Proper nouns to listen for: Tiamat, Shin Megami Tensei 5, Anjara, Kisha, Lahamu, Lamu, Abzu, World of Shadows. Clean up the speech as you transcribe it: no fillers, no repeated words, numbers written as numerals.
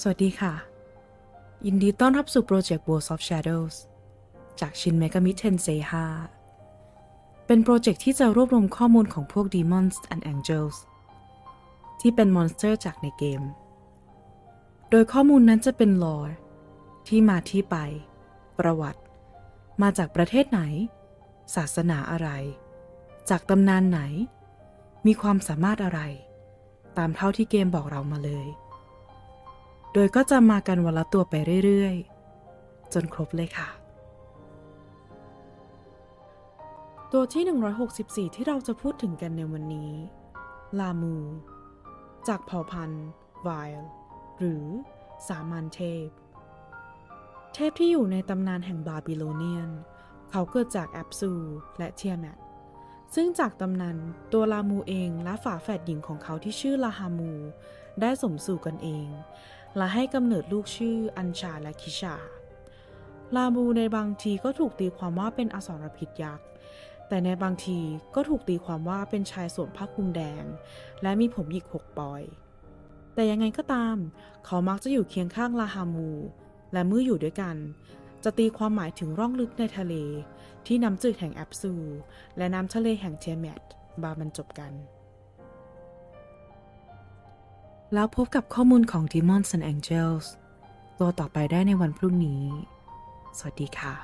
สวัสดีค่ะยินดีต้อนรับสู่โปรเจกต์ World of Shadows จาก Shin Megami Tensei 5 เป็นโปรเจกต์ที่จะรวบรวมข้อมูลของพวก Demons and Angels ที่เป็นมอนสเตอร์จากในเกมโดยข้อมูลนั้นจะเป็นลอร์ที่มาที่ไปประวัติมาจากประเทศไหนศาสนาอะไรจากตำนานไหนมีความสามารถอะไรตามเท่าที่เกมบอกเรามาเลยโดยก็จะมากันวันละตัวไปเรื่อยๆจนครบเลยค่ะตัวที่164ที่เราจะพูดถึงกันในวันนี้ลามูจากเผ่าพันธุ์ไวล์หรือสามัญเทพที่อยู่ในตำนานแห่งบาบิโลเนียนเขาเกิดจากแอบซูและเทียแมทซึ่งจากตำนานตัวลามูเองและฝาแฝดหญิงของเขาที่ชื่อลาฮามูได้สมสู่กันเองและให้กำเนิดลูกชื่ออัญชาและคิชาลามูในบางทีก็ถูกตีความว่าเป็นอสรพิษยักษ์แต่ในบางทีก็ถูกตีความว่าเป็นชายสวมผ้าคลุมแดงและมีผมหยิก6 ปอยแต่ยังไงก็ตามเขามักจะอยู่เคียงข้างลาฮามูและเมื่ออยู่ด้วยกันจะตีความหมายถึงร่องลึกในทะเลที่น้ำจืดแห่งแอบซูและน้ำทะเลแห่งเทเมตบาบรรจบกันแล้วพบกับข้อมูลของ Demons and Angels ตัวต่อไปได้ในวันพรุ่งนี้สวัสดีค่ะ